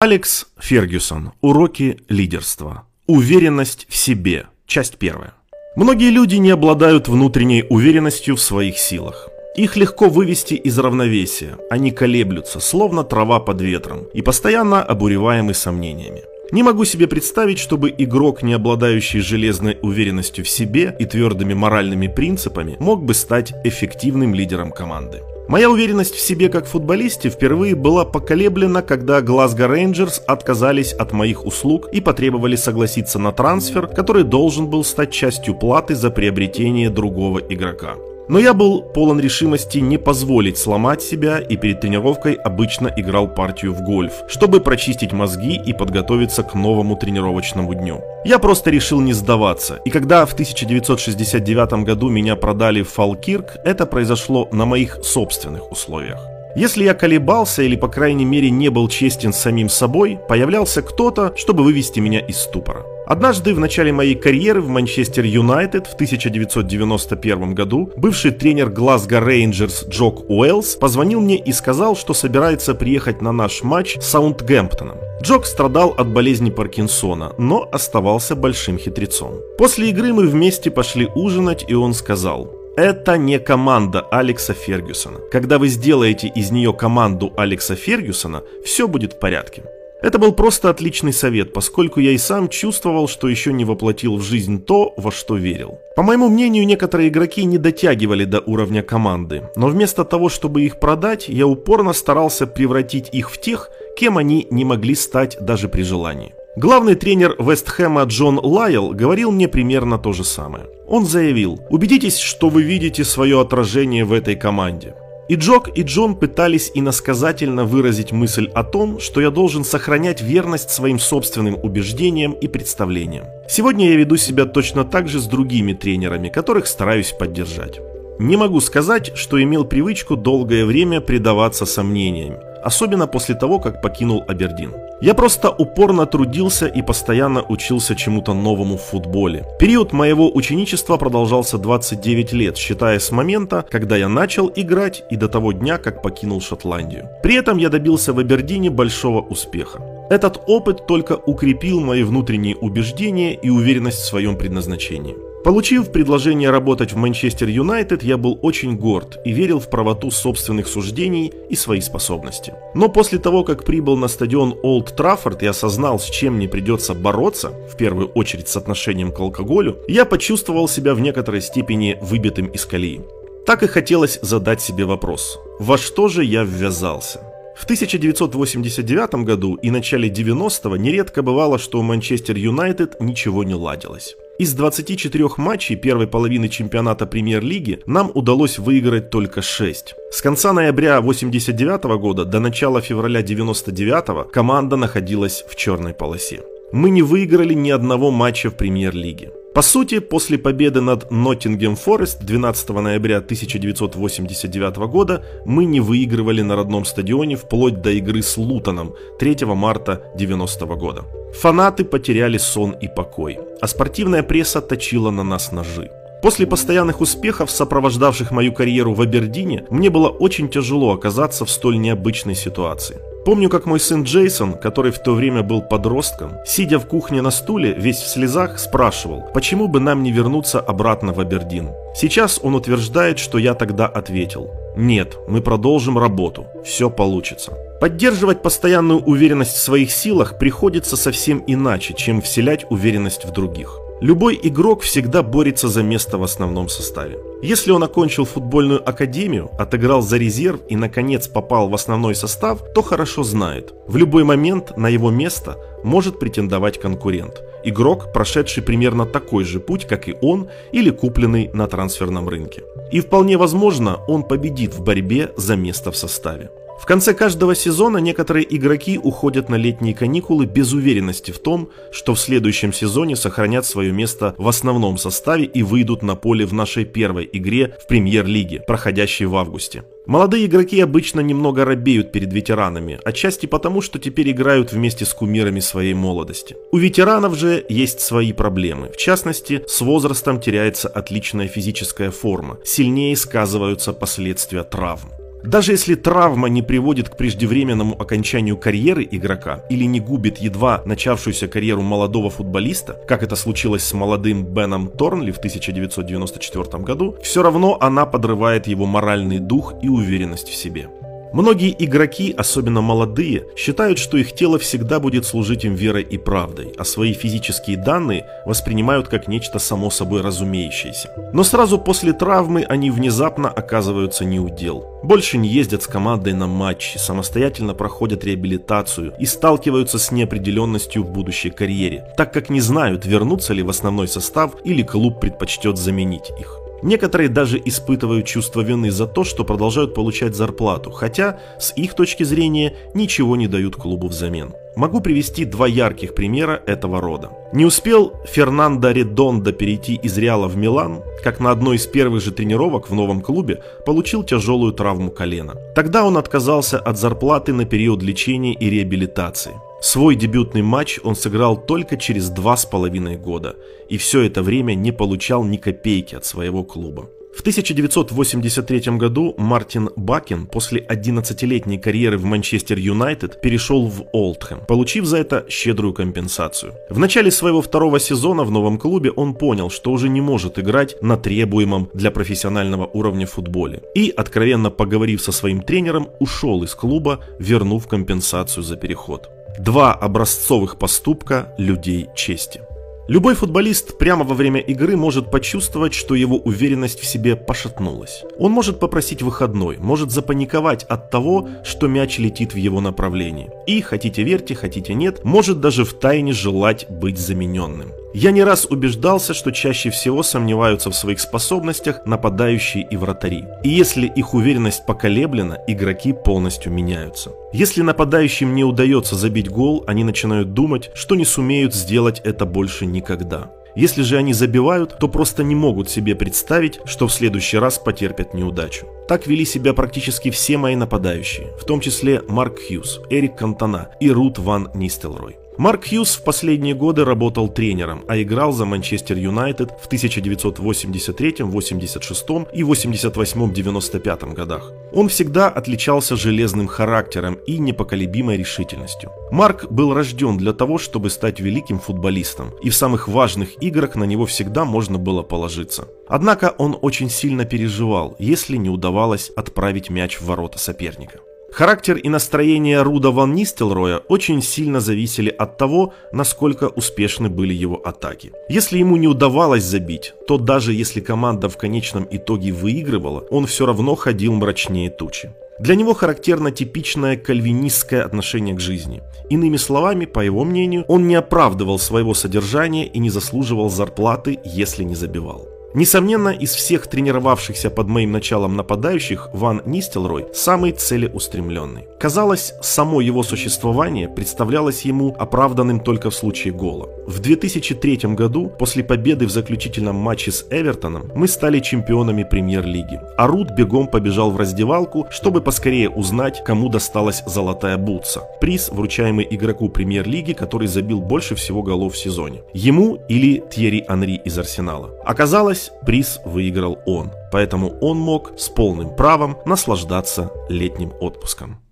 Алекс Фергюсон. Уроки лидерства. Уверенность в себе. Часть первая. Многие люди не обладают внутренней уверенностью в своих силах. Их легко вывести из равновесия. Они колеблются, словно трава под ветром, и постоянно обуреваемы сомнениями. Не могу себе представить, чтобы игрок, не обладающий железной уверенностью в себе и твердыми моральными принципами, мог бы стать эффективным лидером команды. Моя уверенность в себе как футболисте впервые была поколеблена, когда Глазго Рейнджерс отказались от моих услуг и потребовали согласиться на трансфер, который должен был стать частью платы за приобретение другого игрока. Но я был полон решимости не позволить сломать себя и перед тренировкой обычно играл партию в гольф, чтобы прочистить мозги и подготовиться к новому тренировочному дню. Я просто решил не сдаваться, и когда в 1969 году меня продали в Фолкирк, это произошло на моих собственных условиях. Если я колебался или, по крайней мере, не был честен с самим собой, появлялся кто-то, чтобы вывести меня из ступора. Однажды в начале моей карьеры в Манчестер Юнайтед в 1991 году бывший тренер Глазго Рейнджерс Джок Уэллс позвонил мне и сказал, что собирается приехать на наш матч с Саутгемптоном. Джок страдал от болезни Паркинсона, но оставался большим хитрецом. После игры мы вместе пошли ужинать, и он сказал: «Это не команда Алекса Фергюсона. Когда вы сделаете из нее команду Алекса Фергюсона, все будет в порядке». Это был просто отличный совет, поскольку я и сам чувствовал, что еще не воплотил в жизнь то, во что верил. По моему мнению, некоторые игроки не дотягивали до уровня команды, но вместо того, чтобы их продать, я упорно старался превратить их в тех, кем они не могли стать даже при желании. Главный тренер Вест Хэма Джон Лайл говорил мне примерно то же самое. Он заявил: «Убедитесь, что вы видите свое отражение в этой команде». И Джок, и Джон пытались иносказательно выразить мысль о том, что я должен сохранять верность своим собственным убеждениям и представлениям. Сегодня я веду себя точно так же с другими тренерами, которых стараюсь поддержать. Не могу сказать, что имел привычку долгое время предаваться сомнениям, особенно после того, как покинул Абердин. Я просто упорно трудился и постоянно учился чему-то новому в футболе. Период моего ученичества продолжался 29 лет, считая с момента, когда я начал играть, и до того дня, как покинул Шотландию. При этом я добился в Абердине большого успеха. Этот опыт только укрепил мои внутренние убеждения и уверенность в своем предназначении. Получив предложение работать в Манчестер Юнайтед, я был очень горд и верил в правоту собственных суждений и свои способности. Но после того, как прибыл на стадион Олд Траффорд и осознал, с чем мне придется бороться, в первую очередь с отношением к алкоголю, я почувствовал себя в некоторой степени выбитым из колеи. Так и хотелось задать себе вопрос: во что же я ввязался? В 1989 году и начале 90-го нередко бывало, что у Манчестер Юнайтед ничего не ладилось. Из 24 матчей первой половины чемпионата Премьер-лиги нам удалось выиграть только 6. С конца ноября 1989 года до начала февраля 1999 команда находилась в черной полосе. Мы не выиграли ни одного матча в Премьер-лиге. По сути, после победы над Nottingham Forest 12 ноября 1989 года мы не выигрывали на родном стадионе вплоть до игры с Лутоном 3 марта 1990 года. Фанаты потеряли сон и покой, а спортивная пресса точила на нас ножи. После постоянных успехов, сопровождавших мою карьеру в Абердине, мне было очень тяжело оказаться в столь необычной ситуации. Помню, как мой сын Джейсон, который в то время был подростком, сидя в кухне на стуле, весь в слезах, спрашивал, почему бы нам не вернуться обратно в Абердин. Сейчас он утверждает, что я тогда ответил: «Нет, мы продолжим работу, все получится». Поддерживать постоянную уверенность в своих силах приходится совсем иначе, чем вселять уверенность в других. Любой игрок всегда борется за место в основном составе. Если он окончил футбольную академию, отыграл за резерв и наконец попал в основной состав, то хорошо знает: в любой момент на его место может претендовать конкурент, игрок, прошедший примерно такой же путь, как и он, или купленный на трансферном рынке. И вполне возможно, он победит в борьбе за место в составе. В конце каждого сезона некоторые игроки уходят на летние каникулы без уверенности в том, что в следующем сезоне сохранят свое место в основном составе и выйдут на поле в нашей первой игре в Премьер-лиге, проходящей в августе. Молодые игроки обычно немного робеют перед ветеранами, отчасти потому, что теперь играют вместе с кумирами своей молодости. У ветеранов же есть свои проблемы, в частности, с возрастом теряется отличная физическая форма, сильнее сказываются последствия травм. Даже если травма не приводит к преждевременному окончанию карьеры игрока или не губит едва начавшуюся карьеру молодого футболиста, как это случилось с молодым Беном Торнли в 1994 году, все равно она подрывает его моральный дух и уверенность в себе. Многие игроки, особенно молодые, считают, что их тело всегда будет служить им верой и правдой, а свои физические данные воспринимают как нечто само собой разумеющееся. Но сразу после травмы они внезапно оказываются не у дел. Больше не ездят с командой на матчи, самостоятельно проходят реабилитацию и сталкиваются с неопределенностью в будущей карьере, так как не знают, вернутся ли в основной состав или клуб предпочтет заменить их. Некоторые даже испытывают чувство вины за то, что продолжают получать зарплату, хотя, с их точки зрения, ничего не дают клубу взамен. Могу привести два ярких примера этого рода. Не успел Фернандо Редондо перейти из Реала в Милан, как на одной из первых же тренировок в новом клубе получил тяжелую травму колена. Тогда он отказался от зарплаты на период лечения и реабилитации. Свой дебютный матч он сыграл только через 2,5 года, и все это время не получал ни копейки от своего клуба. В 1983 году Мартин Бакин после 11-летней карьеры в Манчестер Юнайтед перешел в Олдхэм, получив за это щедрую компенсацию. В начале своего второго сезона в новом клубе он понял, что уже не может играть на требуемом для профессионального уровня футболе, и, откровенно поговорив со своим тренером, ушел из клуба, вернув компенсацию за переход. Два образцовых поступка людей чести. Любой футболист прямо во время игры может почувствовать, что его уверенность в себе пошатнулась. Он может попросить выходной, может запаниковать от того, что мяч летит в его направлении. И, хотите верьте, хотите нет, может даже втайне желать быть замененным. Я не раз убеждался, что чаще всего сомневаются в своих способностях нападающие и вратари. И если их уверенность поколеблена, игроки полностью меняются. Если нападающим не удается забить гол, они начинают думать, что не сумеют сделать это больше никогда. Если же они забивают, то просто не могут себе представить, что в следующий раз потерпят неудачу. Так вели себя практически все мои нападающие, в том числе Марк Хьюз, Эрик Кантона и Рут ван Нистелрой. Марк Хьюз в последние годы работал тренером, а играл за Манчестер Юнайтед в 1983, 86 и 88-95 годах. Он всегда отличался железным характером и непоколебимой решительностью. Марк был рожден для того, чтобы стать великим футболистом, и в самых важных играх на него всегда можно было положиться. Однако он очень сильно переживал, если не удавалось отправить мяч в ворота соперника. Характер и настроение Руда ван Нистелроя очень сильно зависели от того, насколько успешны были его атаки. Если ему не удавалось забить, то даже если команда в конечном итоге выигрывала, он все равно ходил мрачнее тучи. Для него характерно типичное кальвинистское отношение к жизни. Иными словами, по его мнению, он не оправдывал своего содержания и не заслуживал зарплаты, если не забивал. Несомненно, из всех тренировавшихся под моим началом нападающих, ван Нистелрой самый целеустремленный. Казалось, само его существование представлялось ему оправданным только в случае гола. В 2003 году, после победы в заключительном матче с Эвертоном, мы стали чемпионами премьер-лиги. А Рут бегом побежал в раздевалку, чтобы поскорее узнать, кому досталась золотая бутса. Приз, вручаемый игроку премьер-лиги, который забил больше всего голов в сезоне. Ему или Тьерри Анри из Арсенала. Оказалось, приз выиграл он, поэтому он мог с полным правом наслаждаться летним отпуском.